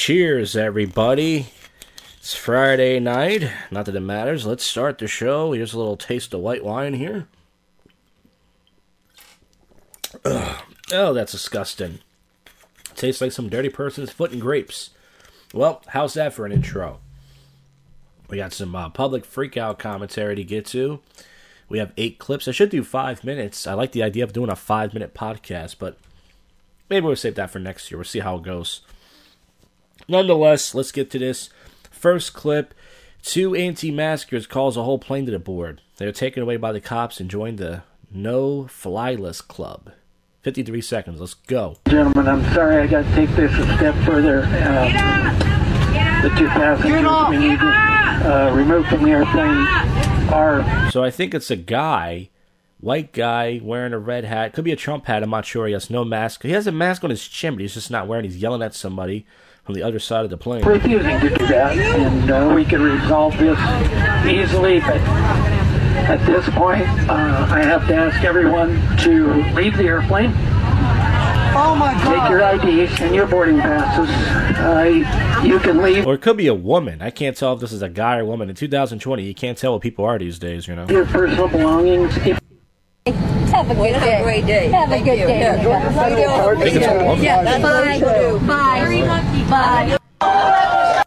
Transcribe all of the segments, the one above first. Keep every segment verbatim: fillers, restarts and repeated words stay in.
Cheers, everybody. It's Friday night. Not that it matters. Let's start the show. Here's a little taste of white wine here. Ugh. Oh, that's disgusting. Tastes like some dirty person's foot and grapes. Well, how's that for an intro? We got some uh, public freakout commentary to get to. We have eight clips. I should do five minutes. I like the idea of doing a five-minute podcast, but maybe we'll save that for next year. We'll see how it goes. Nonetheless, let's get to this. First clip, two anti-maskers calls a whole plane to the board. They were taken away by the cops and joined the No Fly List Club. fifty-three seconds. Let's go. Gentlemen, I'm sorry I got to take this a step further. Uh, Get up! Get up! The two passengers we need to uh, remove from the airplane are... So I think it's a guy, white guy, wearing a red hat. Could be a Trump hat. I'm not sure. He has no mask. He has a mask on his chin, but he's just not wearing. He's yelling at somebody from the other side of the plane. Refusing to do that, and uh, we can resolve this easily, but at this point, uh, I have to ask everyone to leave the airplane. Oh my God. Take your I Ds and your boarding passes. Uh, you can leave. Or it could be a woman. I can't tell if this is a guy or a woman. In two thousand twenty, you can't tell what people are these days, you know. Your personal belongings. If- Have a good have day. A great day. Have Thank a good you. day. Yeah. Yeah. I think it's a woman. Yeah. Bye. Bye. Bye. Bye.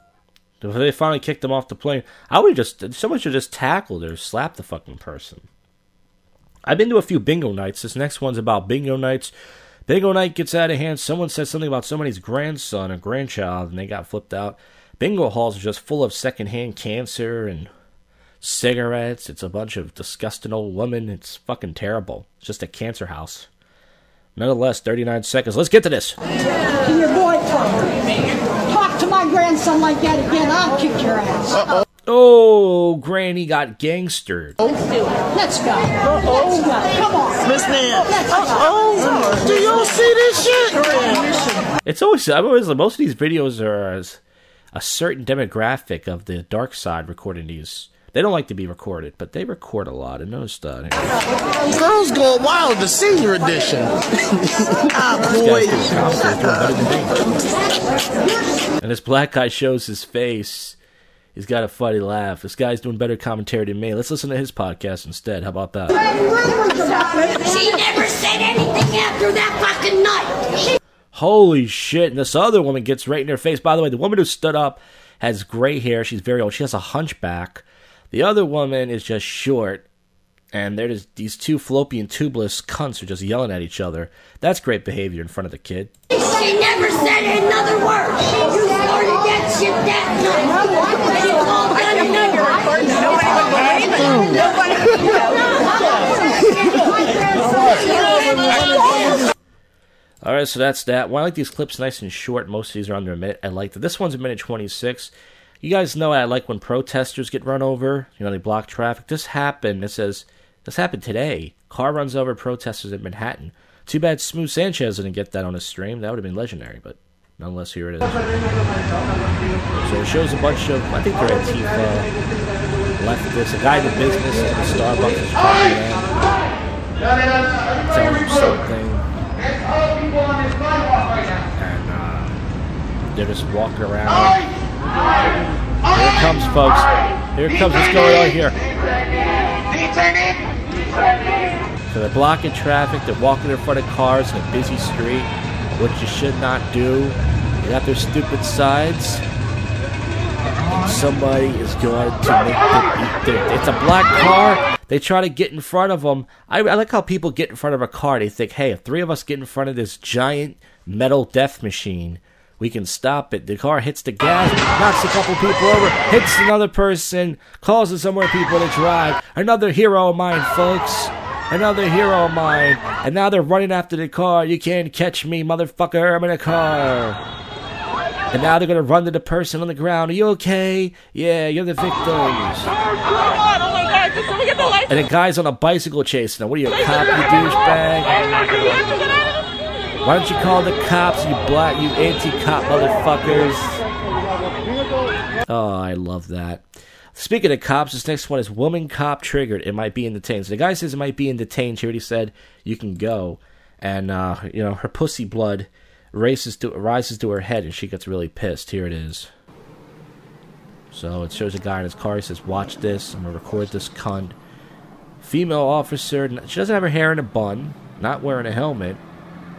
They finally kicked them off the plane. I would just, someone should just tackle or slap the fucking person. I've been to a few bingo nights. This next one's about bingo nights. Bingo night gets out of hand. Someone says something about somebody's grandson or grandchild, and they got flipped out. Bingo halls are just full of secondhand cancer and cigarettes. It's a bunch of disgusting old women. It's fucking terrible. It's just a cancer house. Nonetheless, thirty-nine seconds. Let's get to this. Can your boy talk? Talk to my grandson like that again, I'll kick your ass. Uh-oh. Oh, Granny got gangstered. Let's do it. Let's go. Uh-oh. Let's go. Come on. Miss Nan. Uh-oh. Do y'all see this shit? It's always, I'm always, most of these videos are as a certain demographic of the dark side recording these. They don't like to be recorded, but they record a lot. I noticed that. Uh, Girls Go Wild, the senior edition. Ah, boy. And this black guy shows his face. He's got a funny laugh. This guy's doing better commentary than me. Let's listen to his podcast instead. How about that? She never said anything after that fucking night. She- Holy shit. And this other woman gets right in her face. By the way, the woman who stood up has gray hair. She's very old. She has a hunchback. The other woman is just short, and they're just, these two fallopian tubeless cunts are just yelling at each other. That's great behavior in front of the kid. She never said another word. You started that shit that night. You called that a number. Nobody would. All right, so that's that. Well, I like these clips nice and short. Most of these are under a minute. I like that. This one's a minute twenty-six. You guys know I like when protesters get run over. You know, they block traffic. This happened. It says, this happened today. Car runs over protesters in Manhattan. Too bad Smooth Sanchez didn't get that on his stream. That would have been legendary, but nonetheless, here it is. So it shows a bunch of, I think they're Antifa, leftists, a guy in the business at the Starbucks is probably there. Tells him something. And uh, they're just walking around. Here comes, folks. Here comes what's going on here. So they're blocking traffic, they're walking in front of cars in a busy street, which you should not do. They got their stupid sides. And somebody is going to make them eat their... It's a black car. They try to get in front of them. I, I like how people get in front of a car. They think, hey, if three of us get in front of this giant metal death machine... We can stop it. The car hits the gas, knocks a couple people over, hits another person, causes some more people to drive. Another hero of mine, folks. Another hero of mine. And now they're running after the car. You can't catch me, motherfucker. I'm in a car. And now they're going to run to the person on the ground. Are you okay? Yeah, you're the victims. And the guy's on a bicycle chase. Now, what are you, a cop, you douchebag? Why don't you call the cops, you black, you anti-cop motherfuckers? Oh, I love that. Speaking of cops, this next one is woman cop triggered. It might be in detained. So the guy says it might be in detained. She already said you can go. And, uh, you know, her pussy blood races to rises to her head, and she gets really pissed. Here it is. So it shows a guy in his car. He says, "Watch this. I'm gonna record this cunt." Female officer. She doesn't have her hair in a bun. Not wearing a helmet.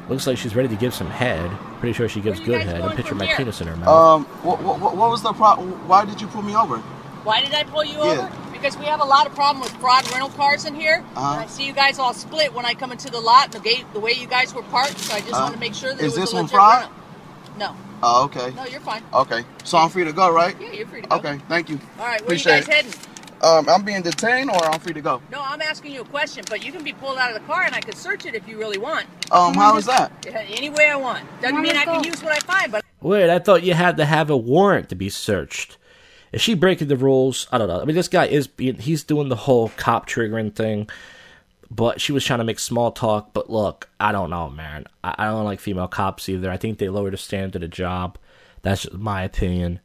Looks like she's ready to give some head. Pretty sure she gives good head. I picture my here? penis in her mouth. Um, what, what, what was the problem? Why did you pull me over? Why did I pull you yeah. over? Because we have a lot of problem with fraud rental cars in here. Uh-huh. And I see you guys all split when I come into the lot. The gate, the way you guys were parked. So I just uh-huh. want to make sure that is it was this a legit fraud? Rental. No. Oh, okay. No, you're fine. Okay, so I'm free to go, right? Yeah, you're free to go. Okay, thank you. All right, where Appreciate are you guys it. heading? Um, I'm being detained, or I'm free to go? No, I'm asking you a question, but you can be pulled out of the car, and I can search it if you really want. Um, how is that? Any way I want. Doesn't mean I can use what I find, but... Wait, I thought you had to have a warrant to be searched. Is she breaking the rules? I don't know. I mean, this guy is... He's doing the whole cop triggering thing, but she was trying to make small talk. But look, I don't know, man. I don't like female cops either. I think they lowered the standard of the job. That's my opinion.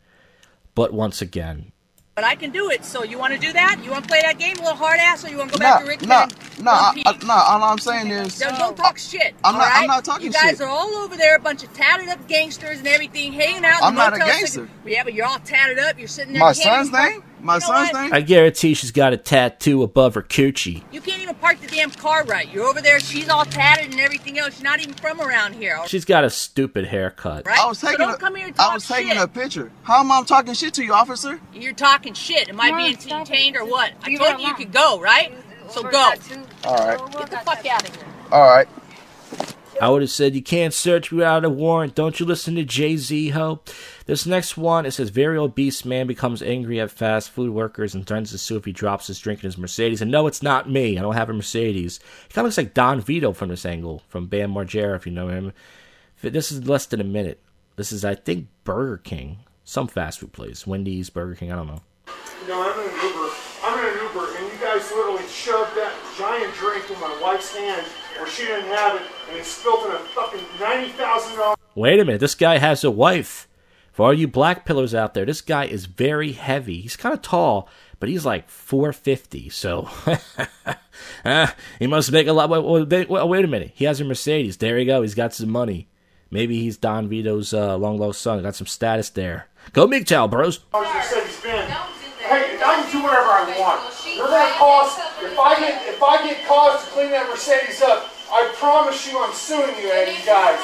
But once again... But I can do it, so you want to do that? You want to play that game a little hard-ass, or you want to go back nah, to Rickman? Nah, nah, I, I, nah, all I'm saying is... Don't, don't talk shit, I'm all not, right? I'm not talking shit. You guys shit. are all over there, a bunch of tatted-up gangsters and everything, hanging out in I'm the motel. I'm not a gangster. Yeah, but you're all tatted up, you're sitting there... My son's thing? My you know son's what? thing? I guarantee she's got a tattoo above her coochie. You can't even park the damn car right. You're over there, she's all tatted and everything else. She's not even from around here. She's got a stupid haircut. Right? I was taking, so don't a, come here and talk I was taking shit. a picture. How am I talking shit to you, officer? You're talking shit. Am I no, being detained or what? I told you you could go, right? So go. Alright. Get the fuck out of here. Alright. I would have said, you can't search without a warrant. Don't you listen to Jay-Z, ho? This next one, it says, very obese man becomes angry at fast food workers and threatens to sue if he drops his drink in his Mercedes. And no, it's not me. I don't have a Mercedes. He kind of looks like Don Vito from this angle, from Bam Margera, if you know him. This is less than a minute. This is, I think, Burger King. Some fast food place. Wendy's, Burger King, I don't know. You know, I'm in an Uber. I'm in an Uber, and you guys literally shoved that giant drink in my wife's hand. Or she didn't have it, and it's spilled in a fucking ninety thousand dollars... Wait a minute, this guy has a wife. For all you black pillars out there, this guy is very heavy. He's kind of tall, but he's like four fifty, so... uh, he must make a lot... Wait, wait, wait a minute, he has a Mercedes. There you go, he's got some money. Maybe he's Don Vito's uh, long-lost son. Got some status there. Go M G T O W, bros! Hey, I can do whatever I want. You're gonna cost. If I get if I get caused to clean that Mercedes up, I promise you, I'm suing you, Eddie, guys.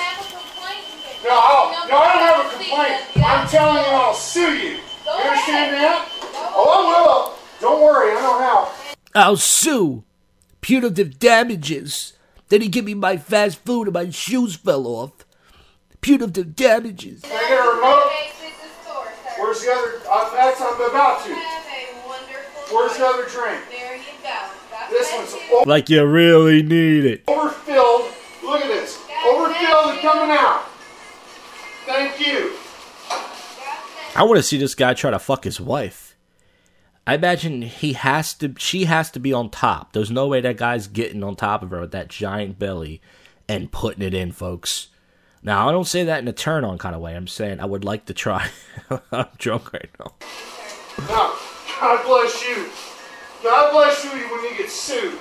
No, I'll, no, I don't have a complaint. I'm telling you, I'll sue you. You understand that? Oh, I will. Don't worry, I know how. I'll sue. Punitive damages. Then he give me my fast food and my shoes fell off. Punitive damages. Can I get a remote? Where's the other? Uh, that's I'm about to. Where's the other drink? There you go. This one's over. Like you really need it. Overfilled. Look at this. Overfilled and coming out. Thank you. I want to see this guy try to fuck his wife. I imagine he has to. She has to be on top. There's no way that guy's getting on top of her with that giant belly and putting it in, folks. Now I don't say that in a turn-on kind of way. I'm saying I would like to try. I'm drunk right now. No. God bless you. God bless you when you get sued.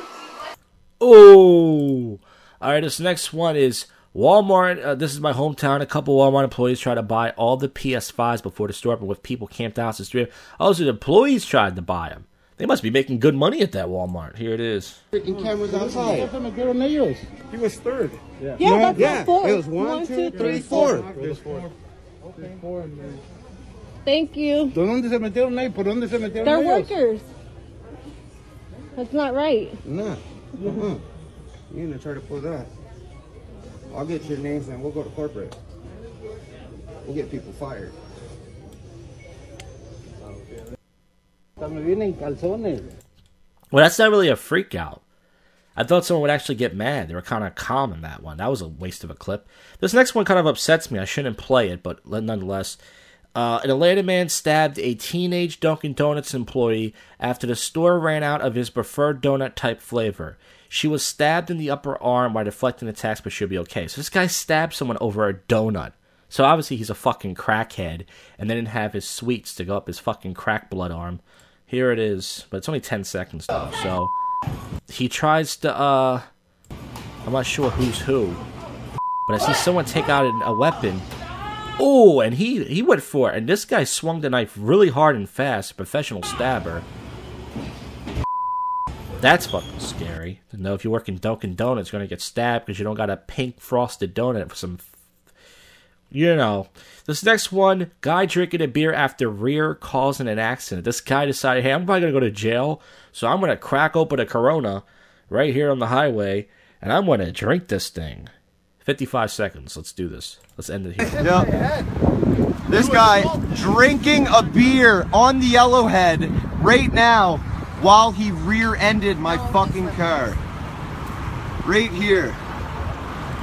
Oh. All right, this next one is Walmart. Uh, this is my hometown. A couple Walmart employees tried to buy all the P S fives before the store opened with people camped out to the street. Also, the employees tried to buy them. They must be making good money at that Walmart. Here it is. Freaking cameras outside. He was third. Yeah, yeah that's yeah. fourth. It was one, one two, two, three, four. It was four. Okay. Four and then... Thank you. They're workers. That's not right. No. Uh-huh. You're going to try to pull that. I'll get your names and we'll go to corporate. We'll get people fired. Well, that's not really a freak out. I thought someone would actually get mad. They were kind of calm in that one. That was a waste of a clip. This next one kind of upsets me. I shouldn't play it, but nonetheless... Uh, an Atlanta man stabbed a teenage Dunkin' Donuts employee after the store ran out of his preferred donut-type flavor. She was stabbed in the upper arm while deflecting attacks, but should be okay. So this guy stabbed someone over a donut. So obviously he's a fucking crackhead, and they didn't have his sweets to go up his fucking crack blood arm. Here it is, but it's only ten seconds though, so... He tries to, uh... I'm not sure who's who. But I see someone take out a weapon. Oh, and he, he went for it. And this guy swung the knife really hard and fast. Professional stabber. That's fucking scary. To know if you work in Dunkin' Donuts, you're going to get stabbed because you don't got a pink frosted donut for some... You know. This next one, guy drinking a beer after rear causing an accident. This guy decided, hey, I'm probably going to go to jail, so I'm going to crack open a Corona right here on the highway, and I'm going to drink this thing. fifty-five seconds. Let's do this. Let's end it here. Yep. This guy drinking a beer on the Yellowhead right now while he rear-ended my fucking car. Right here.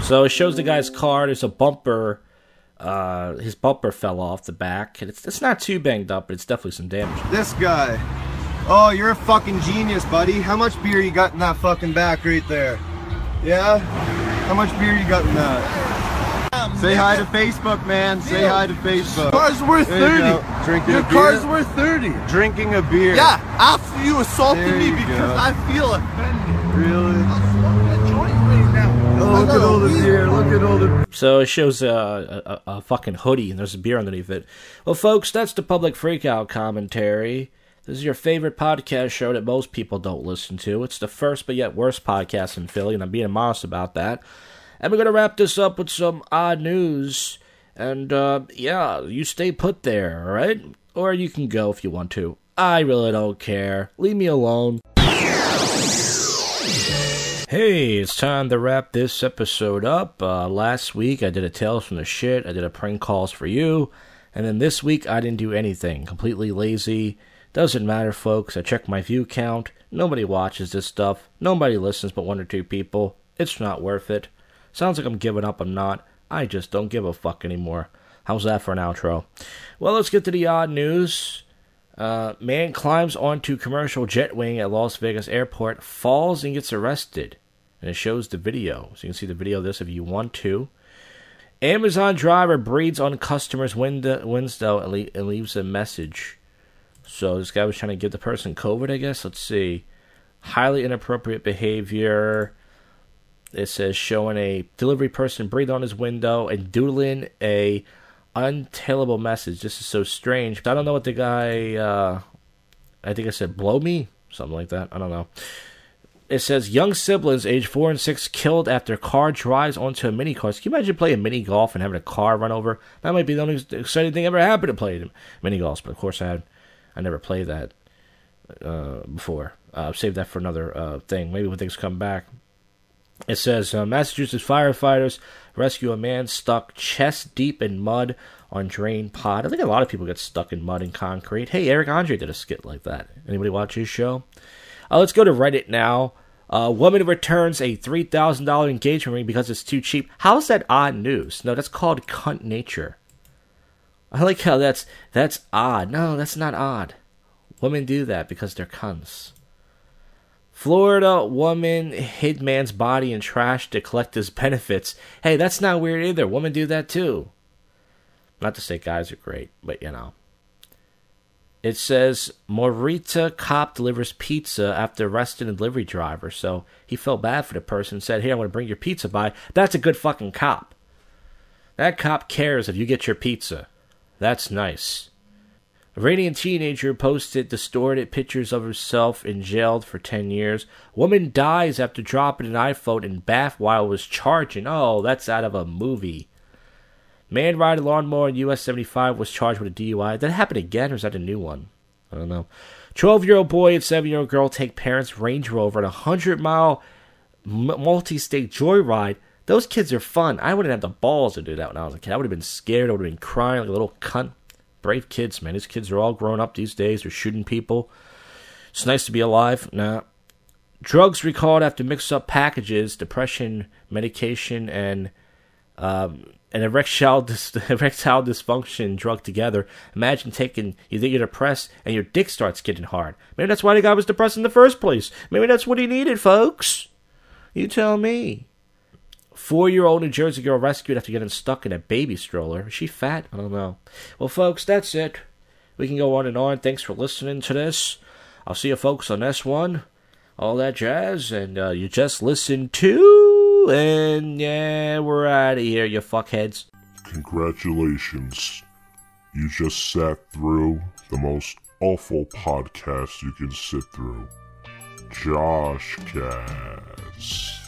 So it shows the guy's car. There's a bumper. Uh, his bumper fell off the back. It's, it's not too banged up, but it's definitely some damage. This guy. Oh, you're a fucking genius, buddy. How much beer you got in that fucking back right there? Yeah? How much beer you got in that? Um, Say hi to Facebook, man. Say hi to Facebook. Car's worth thirty. Drinking Your a car's beer. worth thirty. Drinking a beer. Yeah, after you assaulted there me you because go. I feel offended. Really? Oh, look at all the beer, look at all the... So it shows a, a, a fucking hoodie, and there's a beer underneath it. Well, folks, that's the Public Freakout Commentary. This is your favorite podcast show that most people don't listen to. It's the first but yet worst podcast in Philly, and I'm being honest about that. And we're going to wrap this up with some odd news. And, uh, yeah, you stay put there, all right? Or you can go if you want to. I really don't care. Leave me alone. Hey, it's time to wrap this episode up. Uh, last week, I did a Tales from the Shit. I did a Prank Calls for You. And then this week, I didn't do anything. Completely lazy. Doesn't matter, folks. I checked my view count. Nobody watches this stuff. Nobody listens but one or two people. It's not worth it. Sounds like I'm giving up. I'm not. I just don't give a fuck anymore. How's that for an outro? Well, let's get to the odd news. Uh, man climbs onto commercial jet wing at Las Vegas airport, falls and gets arrested. And it shows the video. So you can see the video of this if you want to. Amazon driver breathes on customer's window, window and, le- and leaves a message. So this guy was trying to give the person COVID, I guess. Let's see. Highly inappropriate behavior. It says showing a delivery person breathe on his window and doodling a... untailable message. This is so strange. I don't know what the guy, uh, I think I said blow me? Something like that. I don't know. It says young siblings age four and six killed after car drives onto a mini car. So can you imagine playing mini golf and having a car run over? That might be the only exciting thing ever happened to play mini golf. But of course I had, I never played that uh, before. Uh, saved that for another uh, thing. Maybe when things come back. It says, uh, Massachusetts firefighters rescue a man stuck chest deep in mud on drain pod. I think a lot of people get stuck in mud and concrete. Hey, Eric Andre did a skit like that. Anybody watch his show? Uh, let's go to Reddit now. Uh, woman returns a three thousand dollars engagement ring because it's too cheap. How's that odd news? No, that's called cunt nature. I like how that's that's odd. No, that's not odd. Women do that because they're cunts. Florida woman hid man's body in trash to collect his benefits. Hey, that's not weird either. Women do that too. Not to say guys are great, but you know. It says, Morita cop delivers pizza after arrested a delivery driver. So he felt bad for the person, said, hey, I want to bring your pizza by. That's a good fucking cop. That cop cares if you get your pizza. That's nice. Iranian teenager posted distorted pictures of herself in jail for ten years. Woman dies after dropping an iPhone in bath while it was charging. Oh, that's out of a movie. Man riding lawnmower in U S seventy-five was charged with a D U I. Did that happen again, or is that a new one? I don't know. twelve-year-old boy and seven-year-old girl take parents' Range Rover on a hundred-mile multi-state joyride. Those kids are fun. I wouldn't have the balls to do that when I was a kid. I would have been scared. I would have been crying like a little cunt. Brave kids, man. These kids are all grown up these days. They're shooting people. It's nice to be alive. Nah. Drugs recalled after mix-up packages, depression, medication, and um, and erectile dis- erectile dysfunction drug together. Imagine taking, you think you're depressed, and your dick starts getting hard. Maybe that's why the guy was depressed in the first place. Maybe that's what he needed, folks. You tell me. Four-year-old New Jersey girl rescued after getting stuck in a baby stroller. Is she fat? I don't know. Well, folks, that's it. We can go on and on. Thanks for listening to this. I'll see you folks on this one. All that jazz. And uh, you just listened to... Woo! And yeah, we're out of here, you fuckheads. Congratulations. You just sat through the most awful podcast you can sit through. Joshcast.